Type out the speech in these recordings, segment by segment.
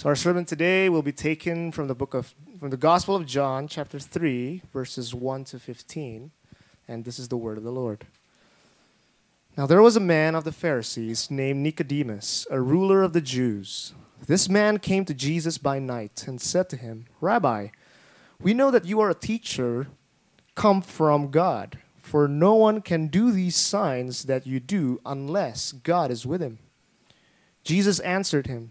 So our sermon today will be taken from the Gospel of John, chapter 3, verses 1 to 15. And this is the word of the Lord. Now there was a man of the Pharisees named Nicodemus, a ruler of the Jews. This man came to Jesus by night and said to him, "Rabbi, we know that you are a teacher come from God, for no one can do these signs that you do unless God is with him." Jesus answered him,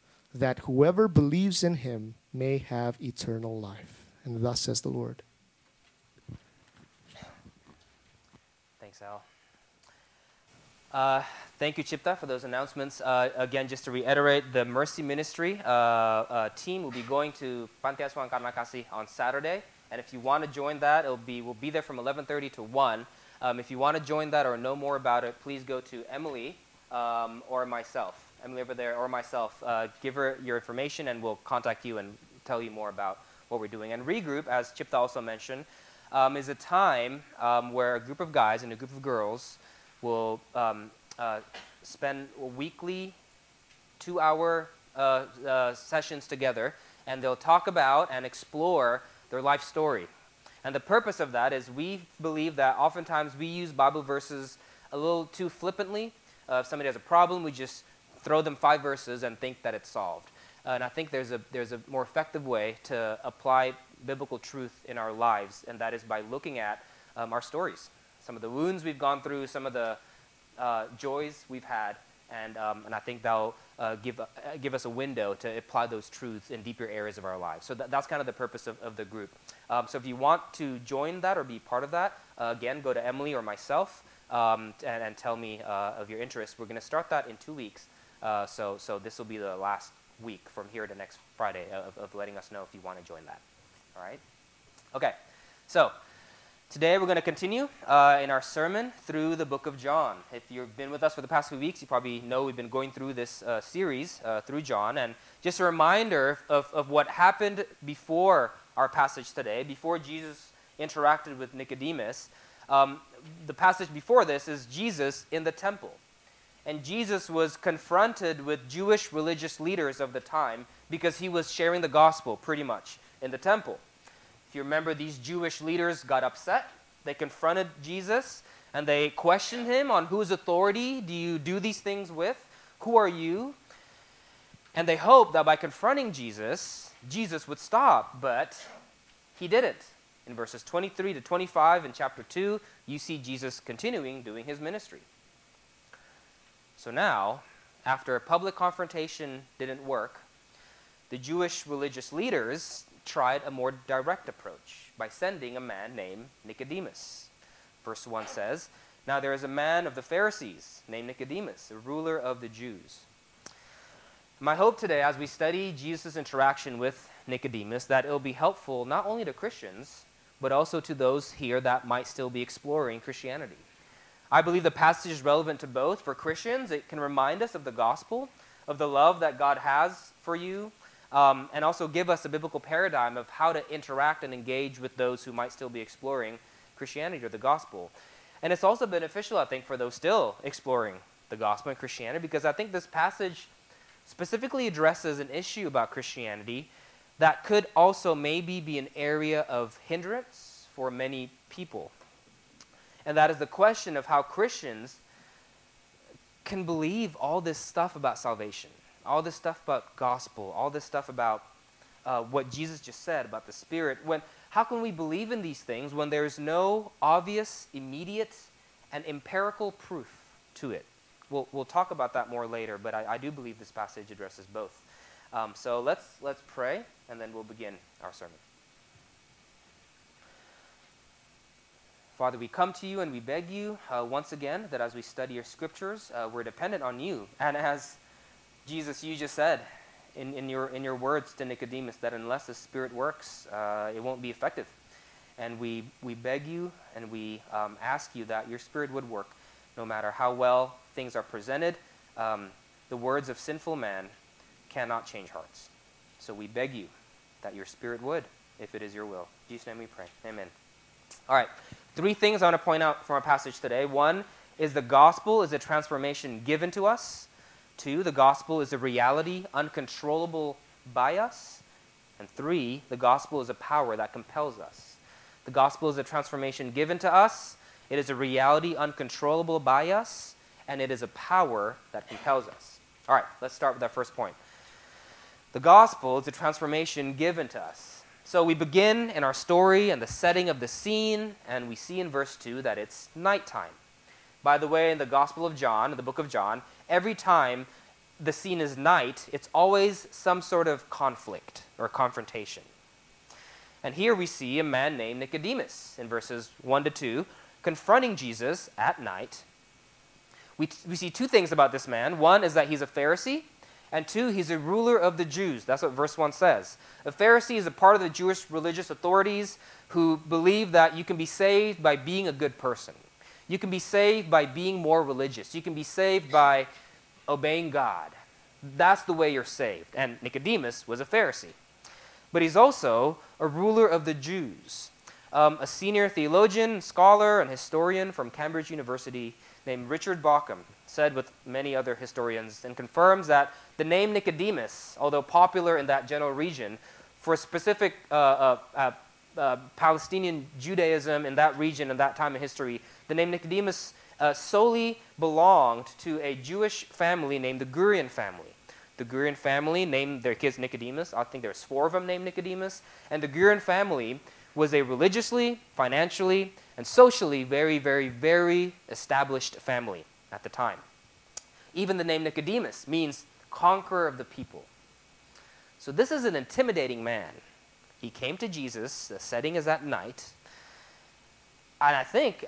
that whoever believes in him may have eternal life." And thus says the Lord. Thanks, Al. Thank you, Chipta, for those announcements. Again, just to reiterate, the Mercy Ministry team will be going to Panti Asuhan Karna Kasih on Saturday. And if you want to join that, we'll be there from 11:30 to 1. If you want to join that or know more about it, please go to Emily or myself. Emily over there, or myself, give her your information and we'll contact you and tell you more about what we're doing. And Regroup, as Chipta also mentioned, is a time where a group of guys and a group of girls will spend weekly 2-hour sessions together, and they'll talk about and explore their life story. And the purpose of that is we believe that oftentimes we use Bible verses a little too flippantly. If somebody has a problem, we just throw them 5 verses and think that it's solved. And I think there's a more effective way to apply biblical truth in our lives, and that is by looking at our stories, some of the wounds we've gone through, some of the joys we've had, and I think that'll give us a window to apply those truths in deeper areas of our lives. So that's kind of the purpose of the group. So if you want to join that or be part of that, again, go to Emily or myself and tell me of your interest. We're going to start that in 2 weeks. So this will be the last week from here to next Friday of letting us know if you want to join that. All right? Okay. So today we're going to continue in our sermon through the book of John. If you've been with us for the past few weeks, you probably know we've been going through this series through John. And just a reminder of what happened before our passage today, before Jesus interacted with Nicodemus. The passage before this is Jesus in the temple. And Jesus was confronted with Jewish religious leaders of the time because he was sharing the gospel pretty much in the temple. If you remember, these Jewish leaders got upset. They confronted Jesus and they questioned him on whose authority do you do these things with? Who are you? And they hoped that by confronting Jesus, Jesus would stop, but he didn't. In verses 23 to 25 in chapter 2, you see Jesus continuing doing his ministry. So now, after a public confrontation didn't work, the Jewish religious leaders tried a more direct approach by sending a man named Nicodemus. Verse 1 says, "Now there is a man of the Pharisees named Nicodemus, a ruler of the Jews." My hope today, as we study Jesus' interaction with Nicodemus, that it'll be helpful not only to Christians, but also to those here that might still be exploring Christianity. I believe the passage is relevant to both. For Christians, it can remind us of the gospel, of the love that God has for you, and also give us a biblical paradigm of how to interact and engage with those who might still be exploring Christianity or the gospel. And it's also beneficial, I think, for those still exploring the gospel and Christianity, because I think this passage specifically addresses an issue about Christianity that could also maybe be an area of hindrance for many people. And that is the question of how Christians can believe all this stuff about salvation, all this stuff about gospel, all this stuff about what Jesus just said about the Spirit. How can we believe in these things when there is no obvious, immediate, and empirical proof to it? We'll talk about that more later, but I do believe this passage addresses both. So let's pray, and then we'll begin our sermon. Father, we come to you and we beg you once again that as we study your scriptures, we're dependent on you. And as Jesus, you just said, in your words to Nicodemus, that unless the Spirit works, it won't be effective. And we beg you and we ask you that your Spirit would work no matter how well things are presented. The words of sinful man cannot change hearts. So we beg you that your Spirit would, if it is your will. In Jesus' name we pray. Amen. All right. 3 things I want to point out from our passage today. 1 is the gospel is a transformation given to us. 2, the gospel is a reality uncontrollable by us. And 3, the gospel is a power that compels us. The gospel is a transformation given to us. It is a reality uncontrollable by us. And it is a power that compels us. All right, let's start with that first point. The gospel is a transformation given to us. So we begin in our story and the setting of the scene. And we see in verse 2 that it's nighttime. By the way, in the Gospel of John, in the book of John, every time the scene is night, it's always some sort of conflict or confrontation. And here we see a man named Nicodemus in verses 1 to 2 confronting Jesus at night. We see 2 things about this man. 1 is that he's a Pharisee, and 2, he's a ruler of the Jews. That's what verse 1 says. A Pharisee is a part of the Jewish religious authorities who believe that you can be saved by being a good person. You can be saved by being more religious. You can be saved by obeying God. That's the way you're saved. And Nicodemus was a Pharisee. But he's also a ruler of the Jews, a senior theologian, scholar, and historian from Cambridge University named Richard Bacham, said with many other historians, and confirms that the name Nicodemus, although popular in that general region, for specific Palestinian Judaism in that region and that time in history, the name Nicodemus solely belonged to a Jewish family named the Gurion family. The Gurion family named their kids Nicodemus. I think there's 4 of them named Nicodemus. And the Gurion family was a religiously, financially, and socially very, very, very established family at the time. Even the name Nicodemus means conqueror of the people. So this is an intimidating man. He came to Jesus, the setting is at night, and I think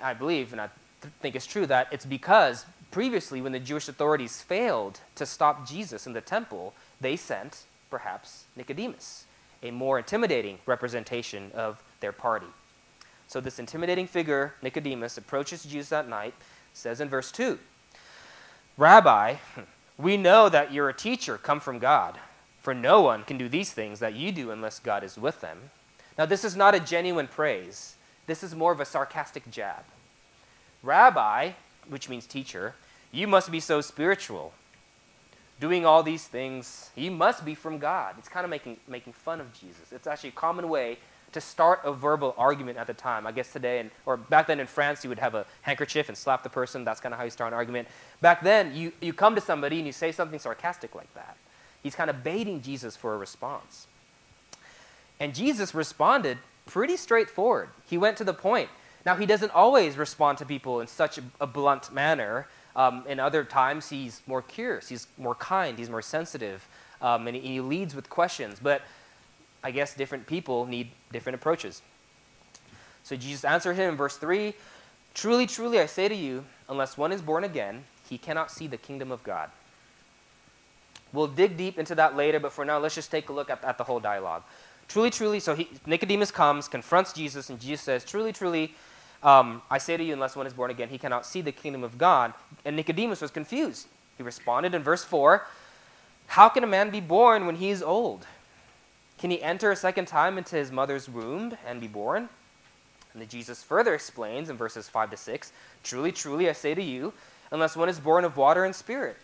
it's true that it's because previously when the Jewish authorities failed to stop Jesus in the temple, they sent, perhaps, Nicodemus, a more intimidating representation of their party. So this intimidating figure, Nicodemus, approaches Jesus that night, says in verse 2, "Rabbi, we know that you're a teacher come from God. For no one can do these things that you do unless God is with them." Now, this is not a genuine praise. This is more of a sarcastic jab. "Rabbi," which means teacher, "you must be so spiritual. Doing all these things, you must be from God." It's kind of making fun of Jesus. It's actually a common way to start a verbal argument at the time. I guess today, or back then in France, you would have a handkerchief and slap the person. That's kind of how you start an argument. Back then, you come to somebody and you say something sarcastic like that. He's kind of baiting Jesus for a response. And Jesus responded pretty straightforward. He went to the point. Now, he doesn't always respond to people in such a blunt manner. In other times, he's more curious. He's more kind. He's more sensitive. And he leads with questions. But I guess different people need different approaches. So Jesus answered him in verse 3, "Truly, truly, I say to you, unless one is born again, he cannot see the kingdom of God." We'll dig deep into that later, but for now, let's just take a look at the whole dialogue. Truly, truly, so Nicodemus comes, confronts Jesus, and Jesus says, "Truly, truly, I say to you, unless one is born again, he cannot see the kingdom of God." And Nicodemus was confused. He responded in verse 4, "How can a man be born when he is old? Can he enter a second time into his mother's womb and be born? And then Jesus further explains in verses 5 to 6, "Truly, truly, I say to you, unless one is born of water and spirit,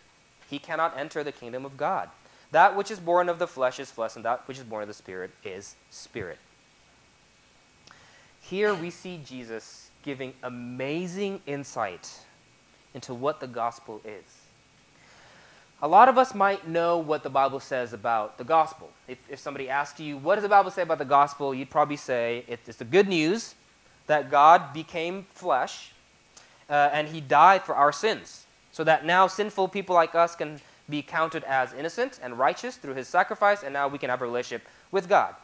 he cannot enter the kingdom of God. That which is born of the flesh is flesh, and that which is born of the spirit is spirit." Here we see Jesus giving amazing insight into what the gospel is. A lot of us might know what the Bible says about the gospel. If somebody asked you, what does the Bible say about the gospel? You'd probably say, it's the good news that God became flesh and he died for our sins, so that now sinful people like us can be counted as innocent and righteous through his sacrifice, and now we can have a relationship with God.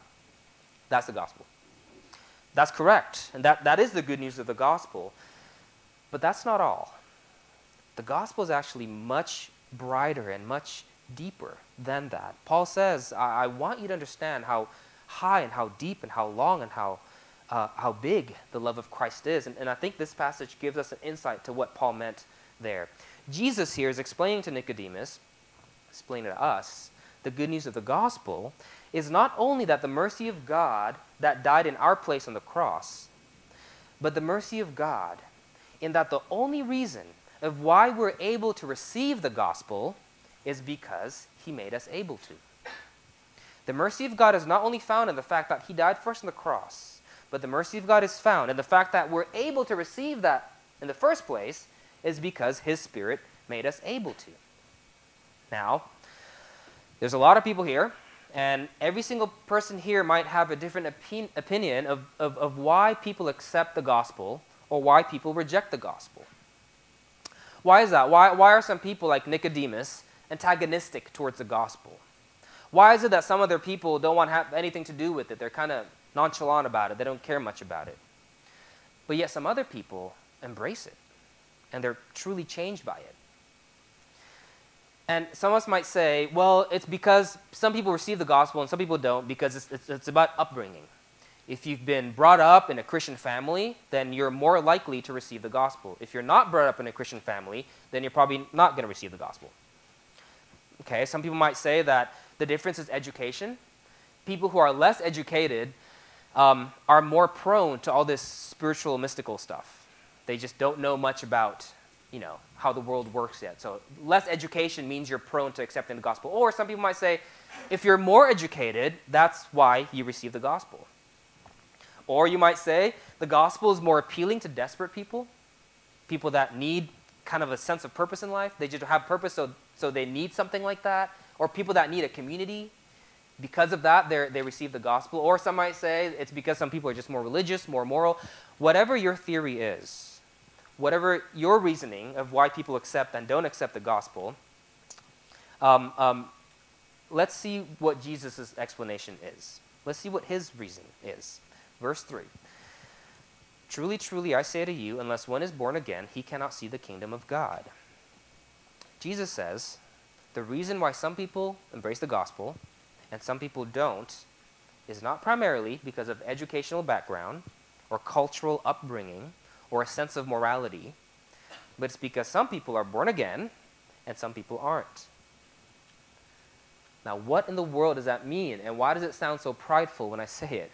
That's the gospel. That's correct, and that is the good news of the gospel. But that's not all. The gospel is actually much brighter and much deeper than that. Paul says, I want you to understand how high and how deep and how long and how big the love of Christ is. And I think this passage gives us an insight to what Paul meant there. Jesus here is explaining to Nicodemus, explaining to us, the good news of the gospel is not only that the mercy of God that died in our place on the cross, but the mercy of God in that the only reason of why we're able to receive the gospel is because he made us able to. The mercy of God is not only found in the fact that he died first on the cross, but the mercy of God is found in the fact that we're able to receive that in the first place is because his spirit made us able to. Now, there's a lot of people here, and every single person here might have a different opinion of why people accept the gospel or why people reject the gospel. Why is that? Why are some people like Nicodemus antagonistic towards the gospel? Why is it that some other people don't want to have anything to do with it? They're kind of nonchalant about it. They don't care much about it. But yet some other people embrace it, and they're truly changed by it. And some of us might say, well, it's because some people receive the gospel and some people don't, because it's about upbringing. If you've been brought up in a Christian family, then you're more likely to receive the gospel. If you're not brought up in a Christian family, then you're probably not going to receive the gospel. Okay, some people might say that the difference is education. People who are less educated are more prone to all this spiritual, mystical stuff. They just don't know much about, you know, how the world works yet. So less education means you're prone to accepting the gospel. Or some people might say, if you're more educated, that's why you receive the gospel. Or you might say, the gospel is more appealing to desperate people, people that need kind of a sense of purpose in life. They just have purpose, so they need something like that. Or people that need a community. Because of that, they receive the gospel. Or some might say it's because some people are just more religious, more moral. Whatever your theory is, whatever your reasoning of why people accept and don't accept the gospel, let's see what Jesus' explanation is. Let's see what his reason is. Verse 3, "Truly, truly, I say to you, unless one is born again, he cannot see the kingdom of God." Jesus says the reason why some people embrace the gospel and some people don't is not primarily because of educational background or cultural upbringing or a sense of morality, but it's because some people are born again and some people aren't. Now, what in the world does that mean, and why does it sound so prideful when I say it?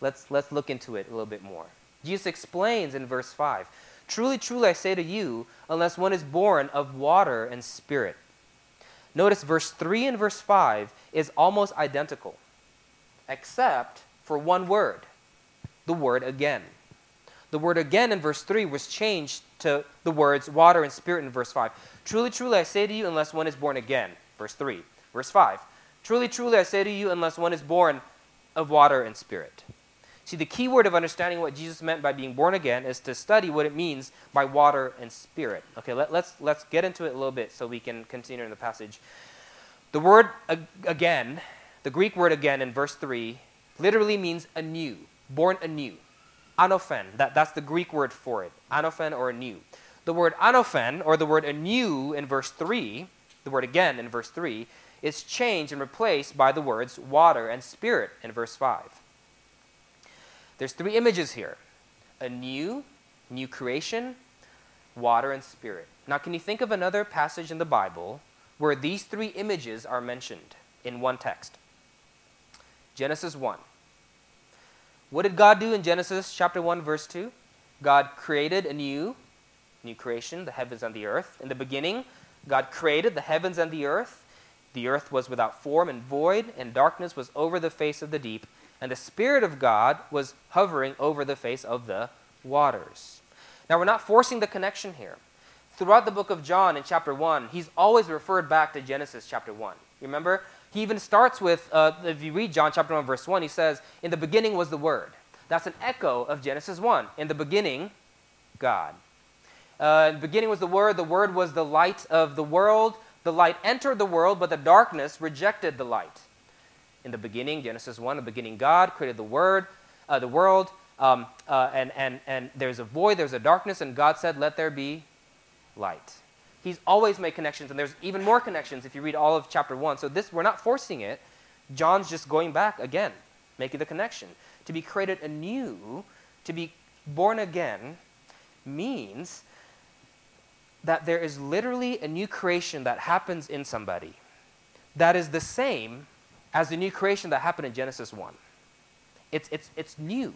Let's look into it a little bit more. Jesus explains in verse 5, "Truly, truly, I say to you, unless one is born of water and spirit." Notice verse 3 and verse 5 is almost identical, except for one word, the word "again." The word "again" in verse 3 was changed to the words "water and spirit" in verse 5. "Truly, truly, I say to you, unless one is born again." Verse 3. Verse 5. "Truly, truly, I say to you, unless one is born of water and spirit." See, the key word of understanding what Jesus meant by being born again is to study what it means by water and spirit. Okay, let's get into it a little bit so we can continue in the passage. The word "again," the Greek word "again" in verse 3, literally means anew, born anew. Anophen, that's the Greek word for it, anophen or anew. The word anophen, or the word anew in verse 3, the word "again" in verse 3, is changed and replaced by the words "water" and "spirit" in verse 5. There's three images here: a new creation, water, and spirit. Now, can you think of another passage in the Bible where these three images are mentioned in one text? Genesis 1. What did God do in Genesis chapter 1, verse 2? God created a new creation, the heavens and the earth. In the beginning, God created the heavens and the earth. The earth was without form and void, and darkness was over the face of the deep, and the Spirit of God was hovering over the face of the waters. Now, we're not forcing the connection here. Throughout the book of John in chapter 1, he's always referred back to Genesis chapter 1. You remember? He even starts with, if you read John chapter 1, verse 1, he says, "In the beginning was the Word." That's an echo of Genesis 1. In the beginning, God. In the beginning was the Word. The Word was the light of the world. The light entered the world, but the darkness rejected the light. In the beginning, Genesis 1, the beginning God created the Word, the world, and there's a void, there's a darkness, and God said, "Let there be light." He's always made connections, and there's even more connections if you read all of chapter 1. So this, we're not forcing it. John's just going back again, making the connection. To be created anew, to be born again, means that there is literally a new creation that happens in somebody that is the same as the new creation that happened in Genesis 1. It's new.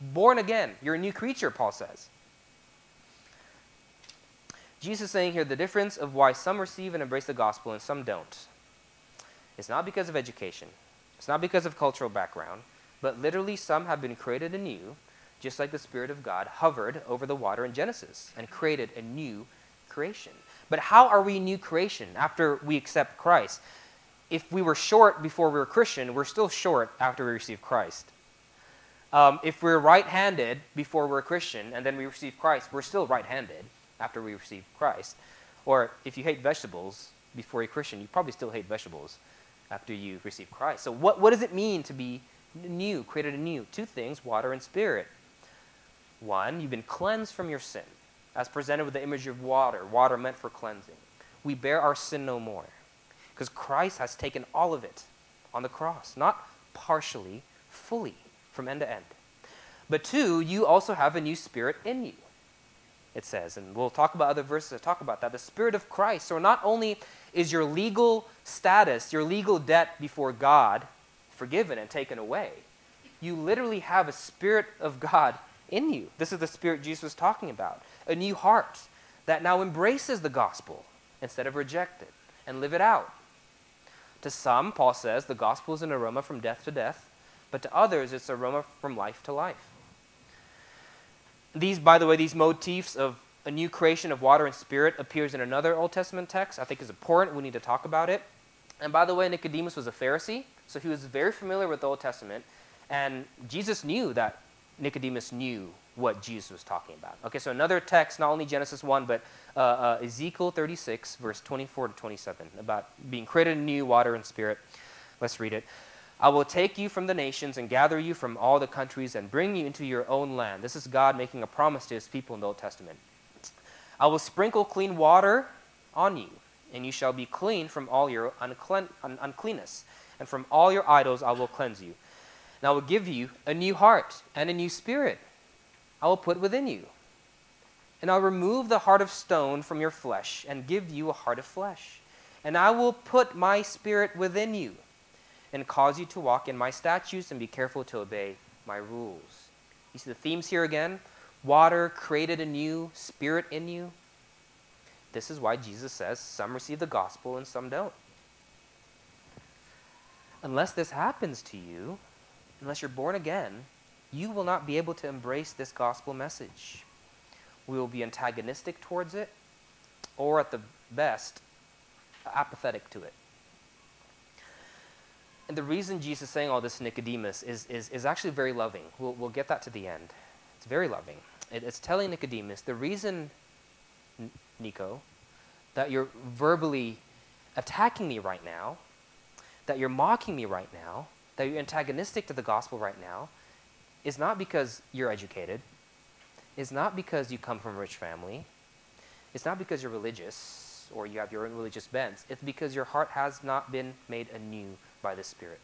Born again. You're a new creature, Paul says. Jesus is saying here the difference of why some receive and embrace the gospel and some don't. It's not because of education. It's not because of cultural background. But literally some have been created anew, just like the Spirit of God hovered over the water in Genesis and created a new creation. But how are we a new creation after we accept Christ? If we were short before we were Christian, we're still short after we receive Christ. If we're right-handed before we're Christian and then we receive Christ, we're still right-handed after we receive Christ. Or if you hate vegetables before you're Christian, you probably still hate vegetables after you receive Christ. So what does it mean to be new, created anew? Two things, water and spirit. One, you've been cleansed from your sin, as presented with the image of water, water meant for cleansing. We bear our sin no more, because Christ has taken all of it on the cross, not partially, fully, from end to end. But two, you also have a new spirit in you, it says. And we'll talk about other verses that talk about that. The Spirit of Christ. So not only is your legal status, your legal debt before God forgiven and taken away, you literally have a Spirit of God in you. This is the Spirit Jesus was talking about. A new heart that now embraces the gospel instead of reject it and live it out. To some, Paul says, the gospel is an aroma from death to death, but to others, it's an aroma from life to life. These, by the way, these motifs of a new creation of water and spirit appears in another Old Testament text. I think it's important. We need to talk about it. And by the way, Nicodemus was a Pharisee, so he was very familiar with the Old Testament, and Jesus knew that Nicodemus knew what Jesus was talking about. Okay, so another text, not only Genesis 1, but Ezekiel 36, verse 24 to 27, about being created anew, water and spirit. Let's read it. "I will take you from the nations and gather you from all the countries and bring you into your own land." This is God making a promise to his people in the Old Testament. "I will sprinkle clean water on you, and you shall be clean from all your uncleanness, and from all your idols I will cleanse you. And I will give you a new heart and a new spirit I will put within you. And I'll remove the heart of stone from your flesh and give you a heart of flesh. And I will put my spirit within you and cause you to walk in my statutes and be careful to obey my rules." You see the themes here again? Water created anew, spirit in you. This is why Jesus says some receive the gospel and some don't. Unless this happens to you, unless you're born again, you will not be able to embrace this gospel message. We will be antagonistic towards it, or at the best, apathetic to it. And the reason Jesus is saying all this to Nicodemus is actually very loving. We'll get that to the end. It's very loving. It's telling Nicodemus, the reason, Nico, that you're verbally attacking me right now, that you're mocking me right now, that you're antagonistic to the gospel right now, is not because you're educated. It's not because you come from a rich family. It's not because you're religious or you have your own religious bents. It's because your heart has not been made anew by the Spirit.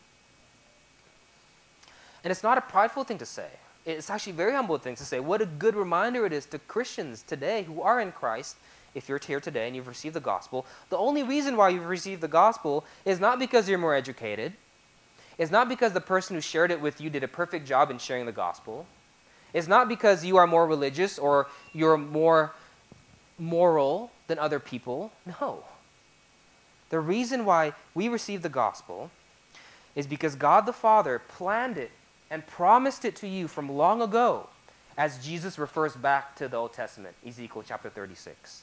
And it's not a prideful thing to say. It's actually a very humble thing to say. What a good reminder it is to Christians today who are in Christ. If you're here today and you've received the gospel, the only reason why you've received the gospel is not because you're more educated. It's not because the person who shared it with you did a perfect job in sharing the gospel. It's not because you are more religious or you're more moral than other people. No. The reason why we receive the gospel is because God the Father planned it and promised it to you from long ago, as Jesus refers back to the Old Testament, Ezekiel chapter 36.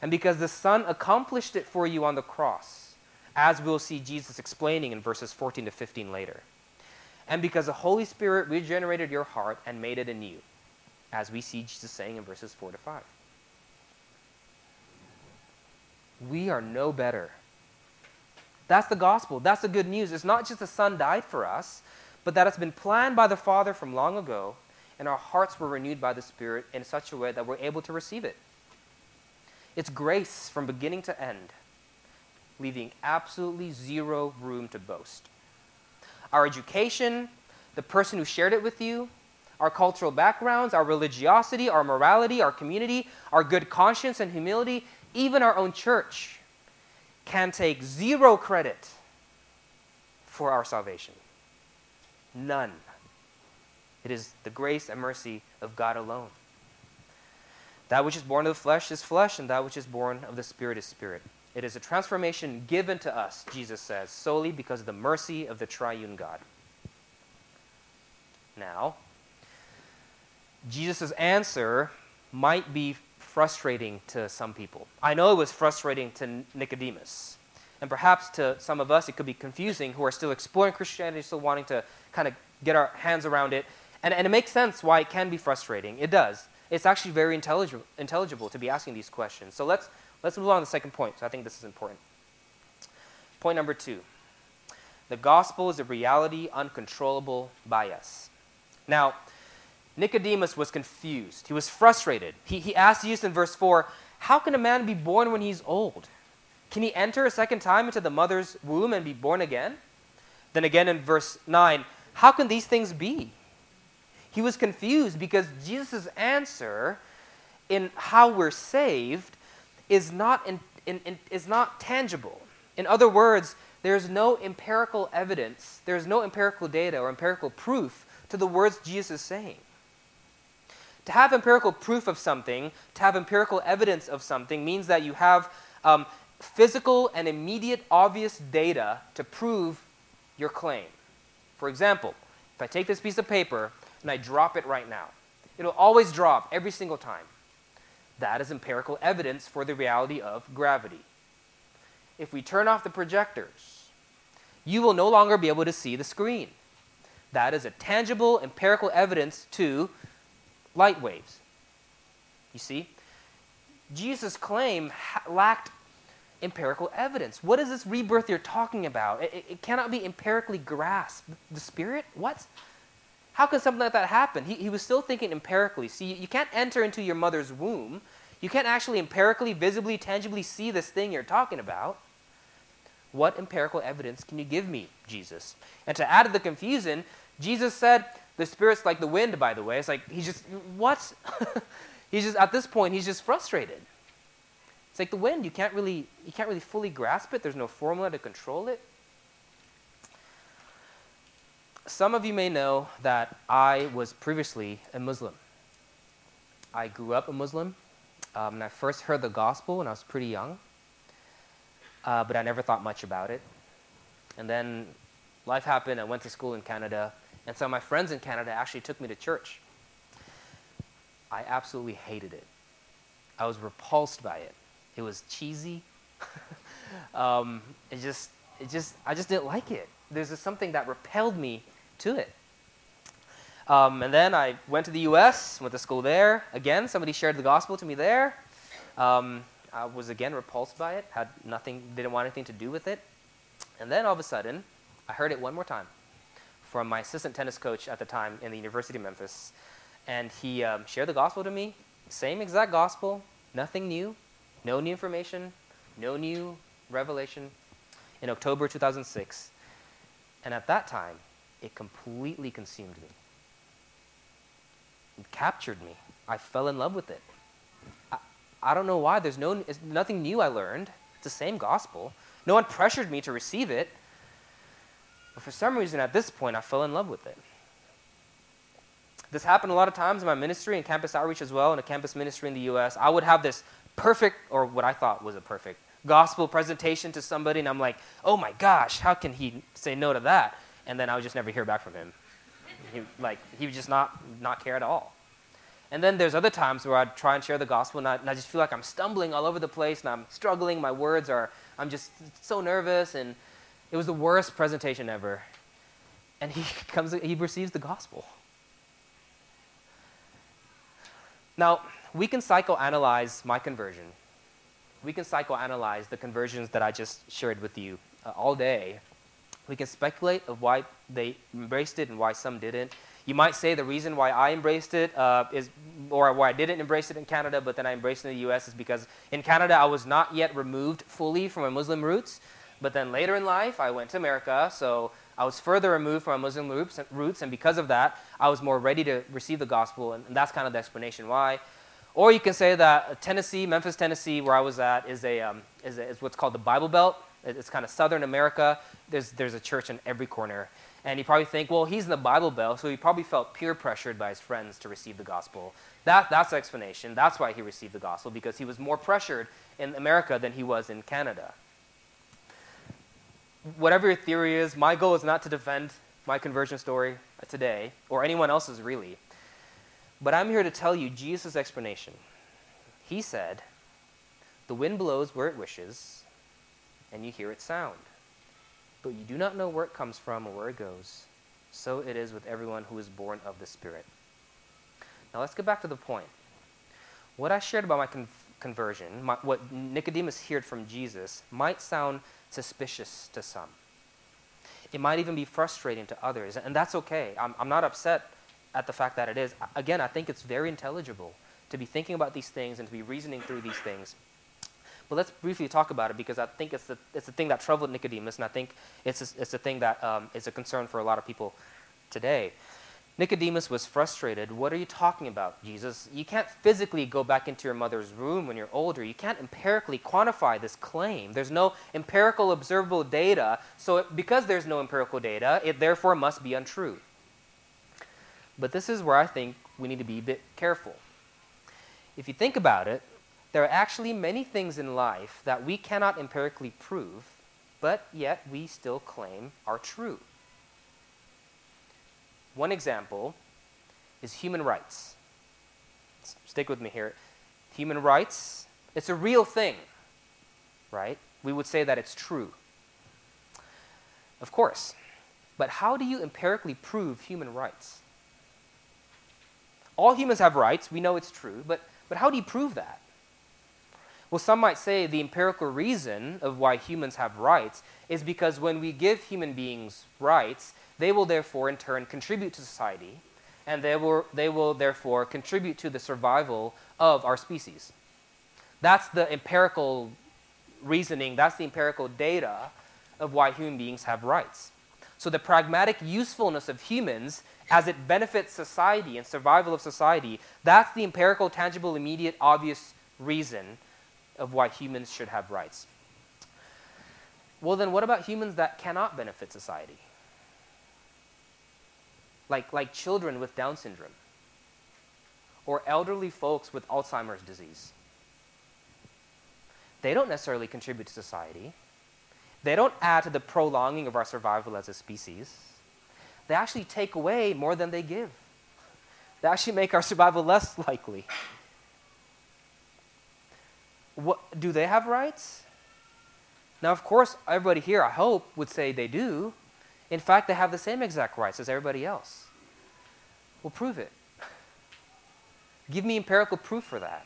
And because the Son accomplished it for you on the cross, as we'll see Jesus explaining in verses 14 to 15 later. And because the Holy Spirit regenerated your heart and made it anew, as we see Jesus saying in verses 4 to 5. We are no better. That's the gospel. That's the good news. It's not just the Son died for us, but that it's been planned by the Father from long ago, and our hearts were renewed by the Spirit in such a way that we're able to receive it. It's grace from beginning to end, leaving absolutely zero room to boast. Our education, the person who shared it with you, our cultural backgrounds, our religiosity, our morality, our community, our good conscience and humility, even our own church can take zero credit for our salvation. None. It is the grace and mercy of God alone. That which is born of the flesh is flesh, and that which is born of the Spirit is spirit. It is a transformation given to us, Jesus says, solely because of the mercy of the triune God. Now, Jesus' answer might be frustrating to some people. I know it was frustrating to Nicodemus. And perhaps to some of us it could be confusing who are still exploring Christianity, still wanting to kind of get our hands around it. And it makes sense why it can be frustrating. It does. It's actually very intelligible to be asking these questions. So let's move on to the second point. So I think this is important. Point number 2. The gospel is a reality uncontrollable by us. Now, Nicodemus was confused. He was frustrated. He asked Jesus in verse 4, how can a man be born when he's old? Can he enter a second time into the mother's womb and be born again? Then again in verse 9, how can these things be? He was confused because Jesus' answer in how we're saved is not tangible. In other words, there's no empirical evidence, there's no empirical data or empirical proof to the words Jesus is saying. To have empirical proof of something, to have empirical evidence of something, means that you have physical and immediate obvious data to prove your claim. For example, if I take this piece of paper and I drop it right now, it'll always drop every single time. That is empirical evidence for the reality of gravity. If we turn off the projectors, you will no longer be able to see the screen. That is a tangible empirical evidence to light waves. You see? Jesus' claim lacked empirical evidence. What is this rebirth you're talking about? It cannot be empirically grasped. The Spirit? What? How could something like that happen? He was still thinking empirically. See, you can't enter into your mother's womb. You can't actually empirically, visibly, tangibly see this thing you're talking about. What empirical evidence can you give me, Jesus? And to add to the confusion, Jesus said, the Spirit's like the wind, by the way. It's like, he's just, what? At this point, he's just frustrated. It's like the wind. You can't really fully grasp it. There's no formula to control it. Some of you may know that I was previously a Muslim. I grew up a Muslim, and I first heard the gospel when I was pretty young, but I never thought much about it. And then life happened. I went to school in Canada, and some of my friends in Canada actually took me to church. I absolutely hated it. I was repulsed by it. It was cheesy. I just didn't like it. There's just something that repelled me to it. And then I went to the U.S., went to school there. Again, somebody shared the gospel to me there. I was again repulsed by it, didn't want anything to do with it. And then all of a sudden, I heard it one more time from my assistant tennis coach at the time in the University of Memphis. And he shared the gospel to me, same exact gospel, nothing new, no new information, no new revelation, in October 2006. And at that time, it completely consumed me. It captured me. I fell in love with it. I don't know why. It's nothing new I learned. It's the same gospel. No one pressured me to receive it. But for some reason, at this point, I fell in love with it. This happened a lot of times in my ministry and campus outreach as well, in a campus ministry in the U.S. I would have this perfect, or what I thought was a perfect, gospel presentation to somebody, and I'm like, oh my gosh, how can he say no to that? And then I would just never hear back from him. He would just not care at all. And then there's other times where I'd try and share the gospel, and I just feel like I'm stumbling all over the place, and I'm struggling, my words are, I'm just so nervous, and it was the worst presentation ever. And he receives the gospel. Now, we can psychoanalyze my conversion. We can psychoanalyze the conversions that I just shared with you all day. We can speculate of why they embraced it and why some didn't. You might say the reason why I embraced it or why I didn't embrace it in Canada, but then I embraced it in the U.S. is because in Canada, I was not yet removed fully from my Muslim roots. But then later in life, I went to America, so I was further removed from my Muslim roots, and because of that, I was more ready to receive the gospel, and that's kind of the explanation why. Or you can say that Tennessee, Memphis, Tennessee, where I was at, is what's called the Bible Belt. It's kind of Southern America. There's a church in every corner. And you probably think, well, he's in the Bible Belt, so he probably felt peer pressured by his friends to receive the gospel. That's the explanation. That's why he received the gospel, because he was more pressured in America than he was in Canada. Whatever your theory is, my goal is not to defend my conversion story today, or anyone else's really. But I'm here to tell you Jesus' explanation. He said, the wind blows where it wishes, and you hear its sound. But you do not know where it comes from or where it goes. So it is with everyone who is born of the Spirit. Now let's get back to the point. What I shared about my conversion, what Nicodemus heard from Jesus, might sound suspicious to some. It might even be frustrating to others, and that's okay. I'm not upset at the fact that it is. Again, I think it's very intelligible to be thinking about these things and to be reasoning through these things. But let's briefly talk about it, because I think it's the thing that troubled Nicodemus, and I think it's the thing that is a concern for a lot of people today. Nicodemus was frustrated. What are you talking about, Jesus? You can't physically go back into your mother's womb when you're older. You can't empirically quantify this claim. There's no empirical observable data. So because there's no empirical data, it therefore must be untrue. But this is where I think we need to be a bit careful. If you think about it, there are actually many things in life that we cannot empirically prove, but yet we still claim are true. One example is human rights. Stick with me here. Human rights, it's a real thing, right? We would say that it's true. Of course. But how do you empirically prove human rights? All humans have rights. We know it's true. But how do you prove that? Well, some might say the empirical reason of why humans have rights is because when we give human beings rights, they will therefore in turn contribute to society, and they will therefore contribute to the survival of our species. That's the empirical reasoning. That's the empirical data of why human beings have rights. So the pragmatic usefulness of humans as it benefits society and survival of society, that's the empirical, tangible, immediate, obvious reason of why humans should have rights. Well, then what about humans that cannot benefit society? Like children with Down syndrome, or elderly folks with Alzheimer's disease. They don't necessarily contribute to society. They don't add to the prolonging of our survival as a species. They actually take away more than they give. They actually make our survival less likely. Do they have rights? Now, of course, everybody here, I hope, would say they do. In fact, they have the same exact rights as everybody else. Well, prove it. Give me empirical proof for that.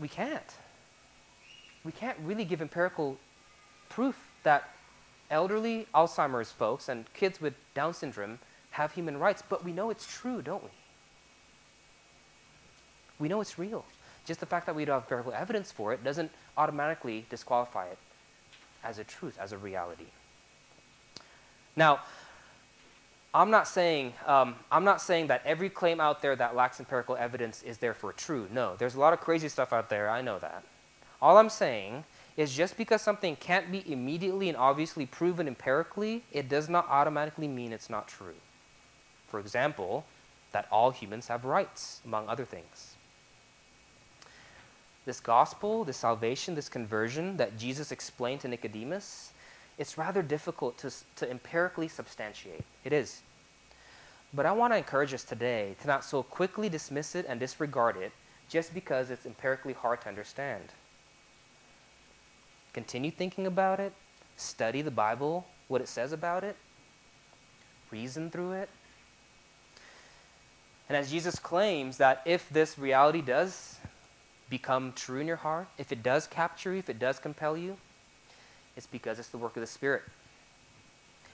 We can't. We can't really give empirical proof that elderly Alzheimer's folks and kids with Down syndrome have human rights, but we know it's true, don't we? We know it's real. Just the fact that we don't have empirical evidence for it doesn't automatically disqualify it as a truth, as a reality. Now, I'm not saying that every claim out there that lacks empirical evidence is therefore true. No, there's a lot of crazy stuff out there. I know that. All I'm saying is just because something can't be immediately and obviously proven empirically, it does not automatically mean it's not true. For example, that all humans have rights, among other things. This gospel, this salvation, this conversion that Jesus explained to Nicodemus, it's rather difficult to empirically substantiate. It is. But I want to encourage us today to not so quickly dismiss it and disregard it just because it's empirically hard to understand. Continue thinking about it, study the Bible, what it says about it, reason through it. And as Jesus claims that if this reality does become true in your heart, if it does capture you, if it does compel you, it's because it's the work of the Spirit.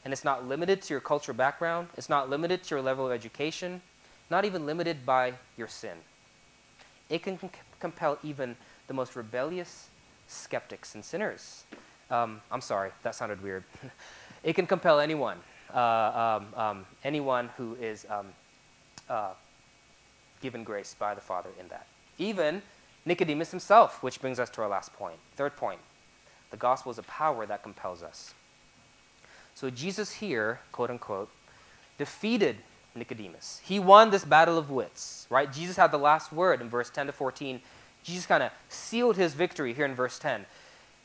And it's not limited to your cultural background. It's not limited to your level of education, not even limited by your sin. It can compel even the most rebellious skeptics and sinners. I'm sorry, that sounded weird. It can compel anyone, anyone who is given grace by the Father in that. Even Nicodemus himself, which brings us to our last point. Third point, the gospel is a power that compels us. So Jesus here, quote unquote, defeated Nicodemus. He won this battle of wits, right? Jesus had the last word in verse 10 to 14. Jesus kind of sealed his victory here in verse 10.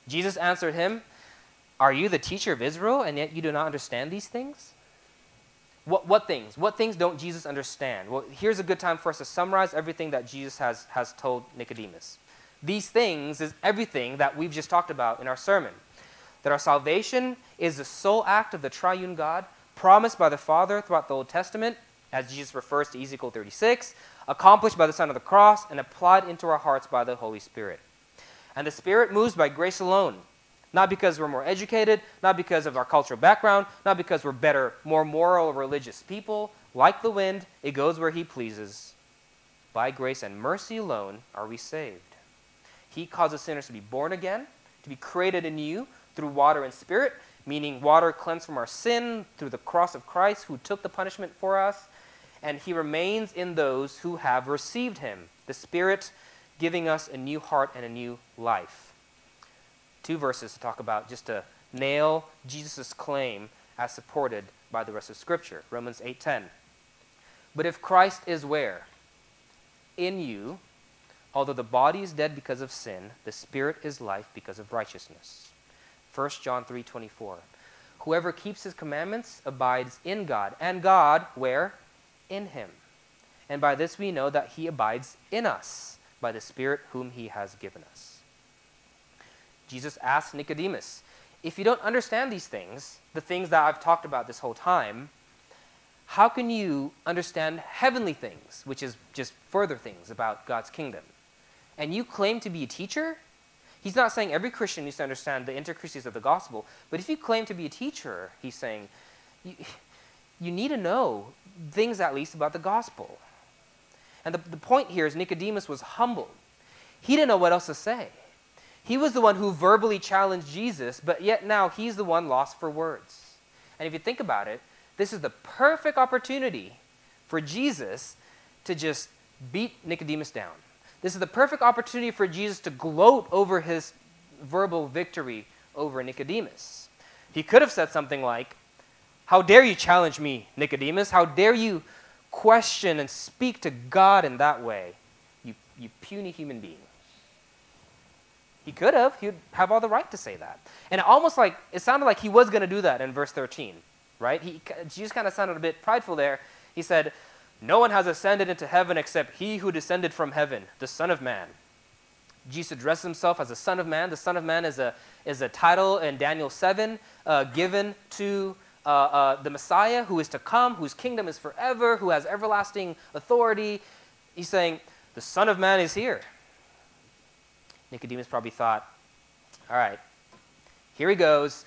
Jesus answered him, "Are you the teacher of Israel, and yet you do not understand these things?" What things? What things don't Jesus understand? Well, here's a good time for us to summarize everything that Jesus has told Nicodemus. These things is everything that we've just talked about in our sermon. That our salvation is the sole act of the triune God, promised by the Father throughout the Old Testament, as Jesus refers to Ezekiel 36, accomplished by the Son of the Cross, and applied into our hearts by the Holy Spirit. And the Spirit moves by grace alone, not because we're more educated, not because of our cultural background, not because we're better, more moral or religious people. Like the wind, it goes where he pleases. By grace and mercy alone are we saved. He causes sinners to be born again, to be created anew, through water and spirit, meaning water cleansed from our sin through the cross of Christ who took the punishment for us, and he remains in those who have received him, the Spirit giving us a new heart and a new life. Two verses to talk about just to nail Jesus' claim as supported by the rest of Scripture, Romans 8:10. But if Christ is where? In you, although the body is dead because of sin, the Spirit is life because of righteousness. 1 John 3:24. Whoever keeps his commandments abides in God, and God, where? In him. And by this we know that he abides in us, by the Spirit whom he has given us. Jesus asked Nicodemus, if you don't understand these things, the things that I've talked about this whole time, how can you understand heavenly things, which is just further things about God's kingdom? And you claim to be a teacher? He's not saying every Christian needs to understand the intricacies of the gospel, but if you claim to be a teacher, he's saying you need to know things at least about the gospel. And the point here is Nicodemus was humble. He didn't know what else to say. He was the one who verbally challenged Jesus, but yet now he's the one lost for words. And if you think about it, this is the perfect opportunity for Jesus to just beat Nicodemus down. This is the perfect opportunity for Jesus to gloat over his verbal victory over Nicodemus. He could have said something like, how dare you challenge me, Nicodemus? How dare you question and speak to God in that way, you puny human being? He could have. He'd have all the right to say that. And it sounded like he was going to do that in verse 13, right? Jesus kind of sounded a bit prideful there. He said, no one has ascended into heaven except he who descended from heaven, the Son of Man. Jesus addresses himself as the Son of Man. The Son of Man is a title in Daniel 7 given to the Messiah who is to come, whose kingdom is forever, who has everlasting authority. He's saying, the Son of Man is here. Nicodemus probably thought, all right, here he goes.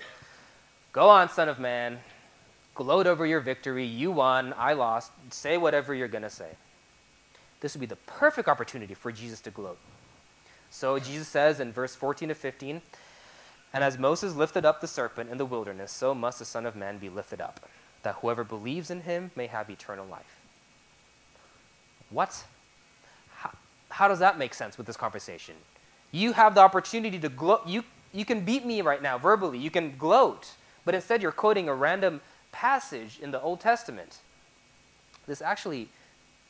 Go on, Son of Man. Gloat over your victory. You won. I lost. Say whatever you're going to say. This would be the perfect opportunity for Jesus to gloat. So Jesus says in verse 14 to 15, and as Moses lifted up the serpent in the wilderness, so must the Son of Man be lifted up, that whoever believes in him may have eternal life. What? How does that make sense with this conversation? You have the opportunity to gloat. You You can beat me right now verbally. You can gloat. But instead you're quoting a random passage in the Old Testament. This is actually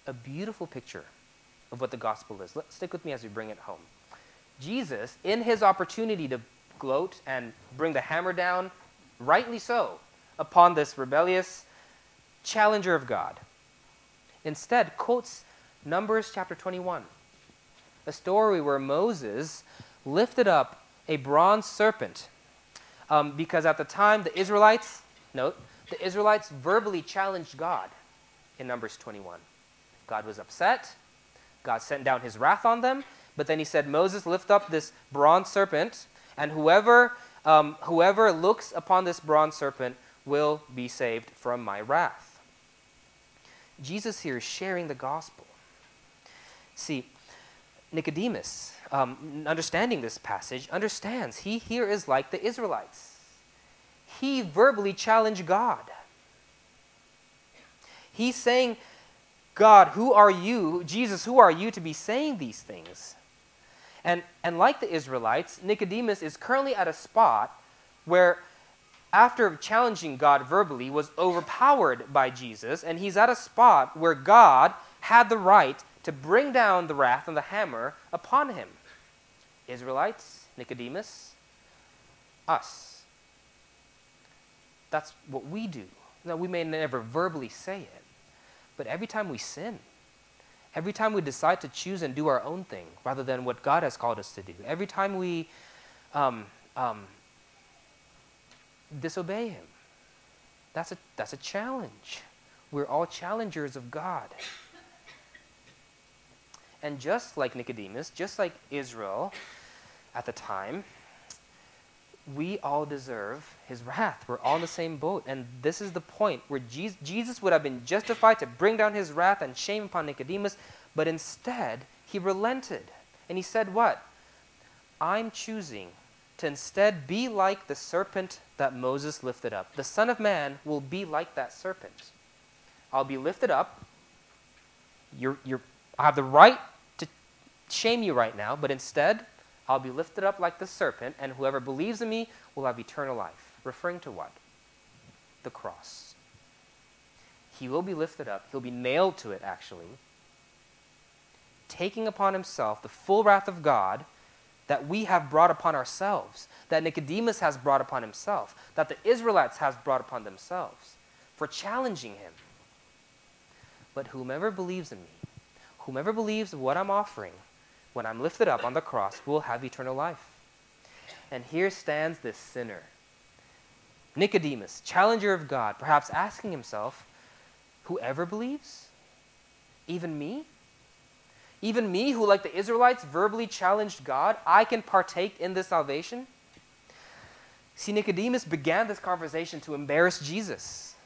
a beautiful picture of what the gospel is. Stick with me as we bring it home. Jesus, in his opportunity to gloat and bring the hammer down, rightly so, upon this rebellious challenger of God, instead quotes Numbers chapter 21, a story where Moses lifted up a bronze serpent because at the time the Israelites verbally challenged God in Numbers 21. God was upset. God sent down his wrath on them. But then he said, Moses, lift up this bronze serpent, and whoever looks upon this bronze serpent will be saved from my wrath. Jesus here is sharing the gospel. See, Nicodemus, understanding this passage, understands he here is like the Israelites. He verbally challenged God. He's saying, God, who are you? Jesus, who are you to be saying these things? And like the Israelites, Nicodemus is currently at a spot where, after challenging God verbally, was overpowered by Jesus, and he's at a spot where God had the right to bring down the wrath and the hammer upon him. Israelites, Nicodemus, us. That's what we do. Now, we may never verbally say it, but every time we sin, every time we decide to choose and do our own thing rather than what God has called us to do, every time we disobey him, that's a challenge. We're all challengers of God. And just like Nicodemus, just like Israel at the time, we all deserve his wrath. We're all in the same boat. And this is the point where Jesus would have been justified to bring down his wrath and shame upon Nicodemus, but instead he relented. And he said what? I'm choosing to instead be like the serpent that Moses lifted up. The Son of Man will be like that serpent. I'll be lifted up. I have the right to shame you right now, but instead I'll be lifted up like the serpent, and whoever believes in me will have eternal life. Referring to what? The cross. He will be lifted up. He'll be nailed to it, actually, taking upon himself the full wrath of God that we have brought upon ourselves, that Nicodemus has brought upon himself, that the Israelites has brought upon themselves for challenging him. But whomever believes in me, whomever believes what I'm offering, when I'm lifted up on the cross, we'll have eternal life. And here stands this sinner, Nicodemus, challenger of God, perhaps asking himself, whoever believes? Even me? Even me, who like the Israelites verbally challenged God, I can partake in this salvation? See, Nicodemus began this conversation to embarrass Jesus.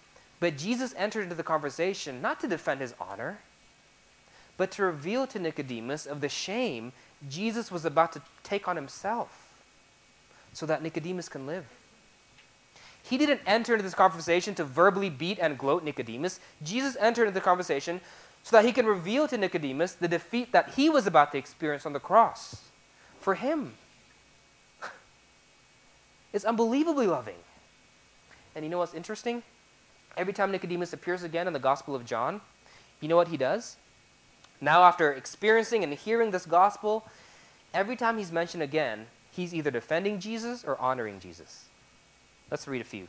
But Jesus entered into the conversation not to defend his honor, but to reveal to Nicodemus of the shame Jesus was about to take on himself so that Nicodemus can live. He didn't enter into this conversation to verbally beat and gloat Nicodemus. Jesus entered into the conversation so that he can reveal to Nicodemus the defeat that he was about to experience on the cross for him. It's unbelievably loving. And you know what's interesting? Every time Nicodemus appears again in the Gospel of John, you know what he does? Now, after experiencing and hearing this gospel, every time he's mentioned again, he's either defending Jesus or honoring Jesus. Let's read a few.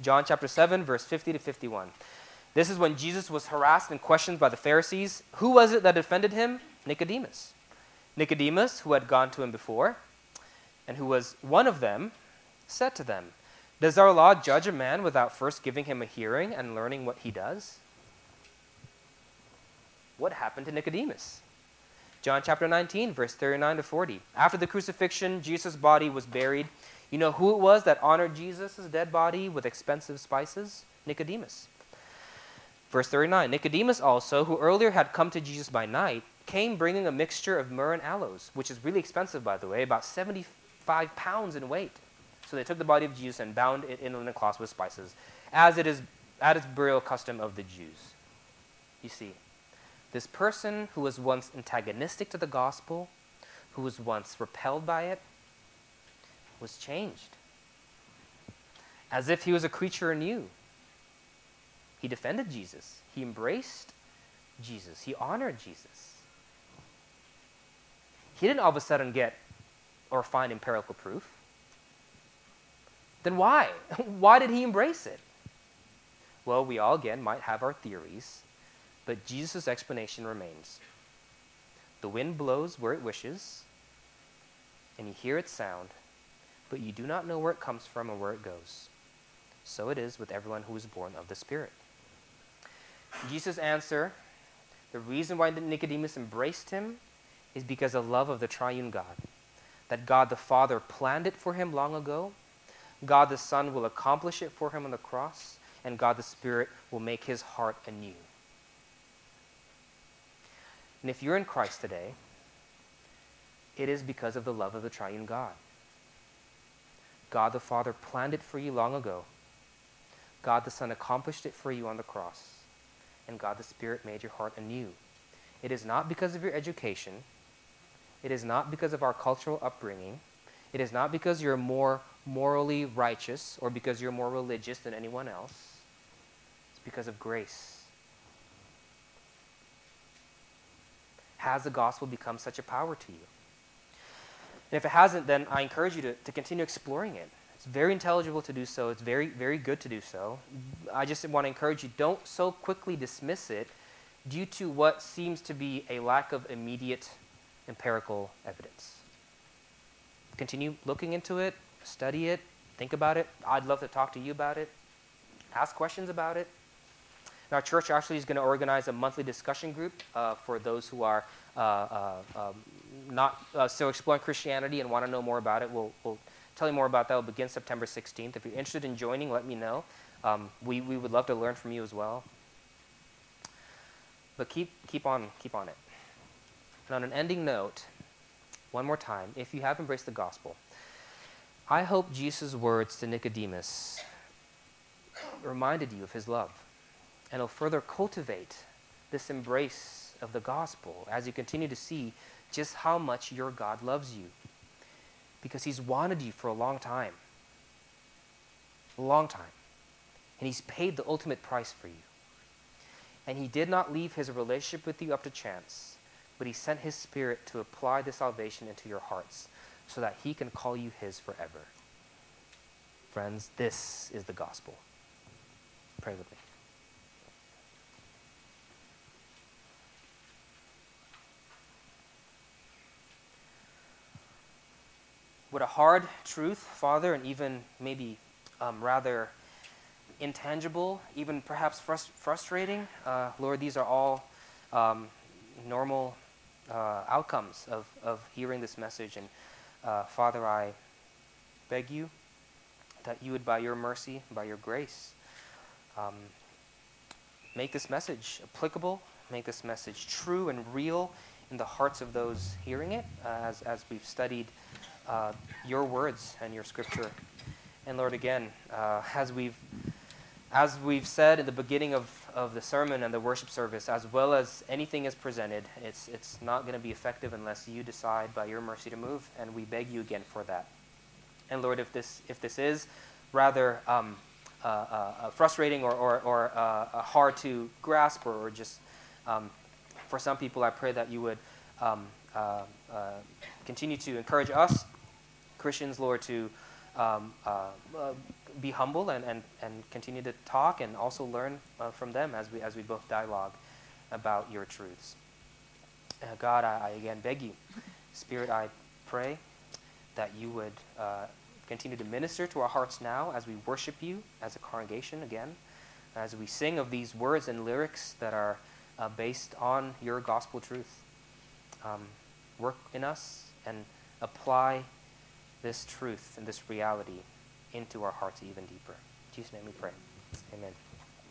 John chapter 7, verse 50 to 51. This is when Jesus was harassed and questioned by the Pharisees. Who was it that defended him? Nicodemus. Nicodemus, who had gone to him before, and who was one of them, said to them, "Does our law judge a man without first giving him a hearing and learning what he does?" What happened to Nicodemus? John chapter 19, verse 39 to 40. After the crucifixion, Jesus' body was buried. You know who it was that honored Jesus' dead body with expensive spices? Nicodemus. Verse 39, Nicodemus also, who earlier had come to Jesus by night, came bringing a mixture of myrrh and aloes, which is really expensive, by the way, about 75 pounds in weight. So they took the body of Jesus and bound it in linen cloths with spices, as it is at its burial custom of the Jews. You see, this person who was once antagonistic to the gospel, who was once repelled by it, was changed, as if he was a creature anew. He defended Jesus. He embraced Jesus. He honored Jesus. He didn't all of a sudden get or find empirical proof. Then why? Why did he embrace it? Well, we all, again, might have our theories, but Jesus' explanation remains. The wind blows where it wishes, and you hear its sound, but you do not know where it comes from or where it goes. So it is with everyone who is born of the Spirit. Jesus' answer, the reason why Nicodemus embraced him, is because of love of the triune God, that God the Father planned it for him long ago, God the Son will accomplish it for him on the cross, and God the Spirit will make his heart anew. And if you're in Christ today, it is because of the love of the triune God. God the Father planned it for you long ago. God the Son accomplished it for you on the cross. And God the Spirit made your heart anew. It is not because of your education. It is not because of our cultural upbringing. It is not because you're more morally righteous or because you're more religious than anyone else. It's because of grace. Has the gospel become such a power to you? And if it hasn't, then I encourage you to continue exploring it. It's very intelligible to do so. It's very, very good to do so. I just want to encourage you, don't so quickly dismiss it due to what seems to be a lack of immediate empirical evidence. Continue looking into it, study it, think about it. I'd love to talk to you about it. Ask questions about it. And our church actually is going to organize a monthly discussion group for those who are not still exploring Christianity and want to know more about it. We'll tell you more about that. We'll begin September 16th. If you're interested in joining, let me know. We would love to learn from you as well. But keep on it. And on an ending note, one more time, if you have embraced the gospel, I hope Jesus' words to Nicodemus reminded you of his love, and will further cultivate this embrace of the gospel as you continue to see just how much your God loves you, because he's wanted you for a long time, and he's paid the ultimate price for you. And he did not leave his relationship with you up to chance, but he sent his Spirit to apply the salvation into your hearts so that he can call you his forever. Friends, this is the gospel. Pray with me. What a hard truth, Father, and even maybe rather intangible, even perhaps frustrating. Lord, these are all normal outcomes of hearing this message. And Father, I beg you that you would, by your mercy, by your grace, make this message applicable, make this message true and real in the hearts of those hearing it as we've studied your words and your scripture. And Lord, again, as we've said at the beginning of the sermon and the worship service, as well as anything is presented, it's not going to be effective unless you decide by your mercy to move, and we beg you again for that. And Lord, if this is rather frustrating or hard to grasp or just for some people, I pray that you would continue to encourage us Christians, Lord, to be humble and continue to talk and also learn from them as we both dialogue about your truths. God, I again beg you, Spirit, I pray that you would continue to minister to our hearts now as we worship you as a congregation again, as we sing of these words and lyrics that are based on your gospel truth. Work in us and apply this truth and this reality into our hearts even deeper. In Jesus' name we pray. Amen.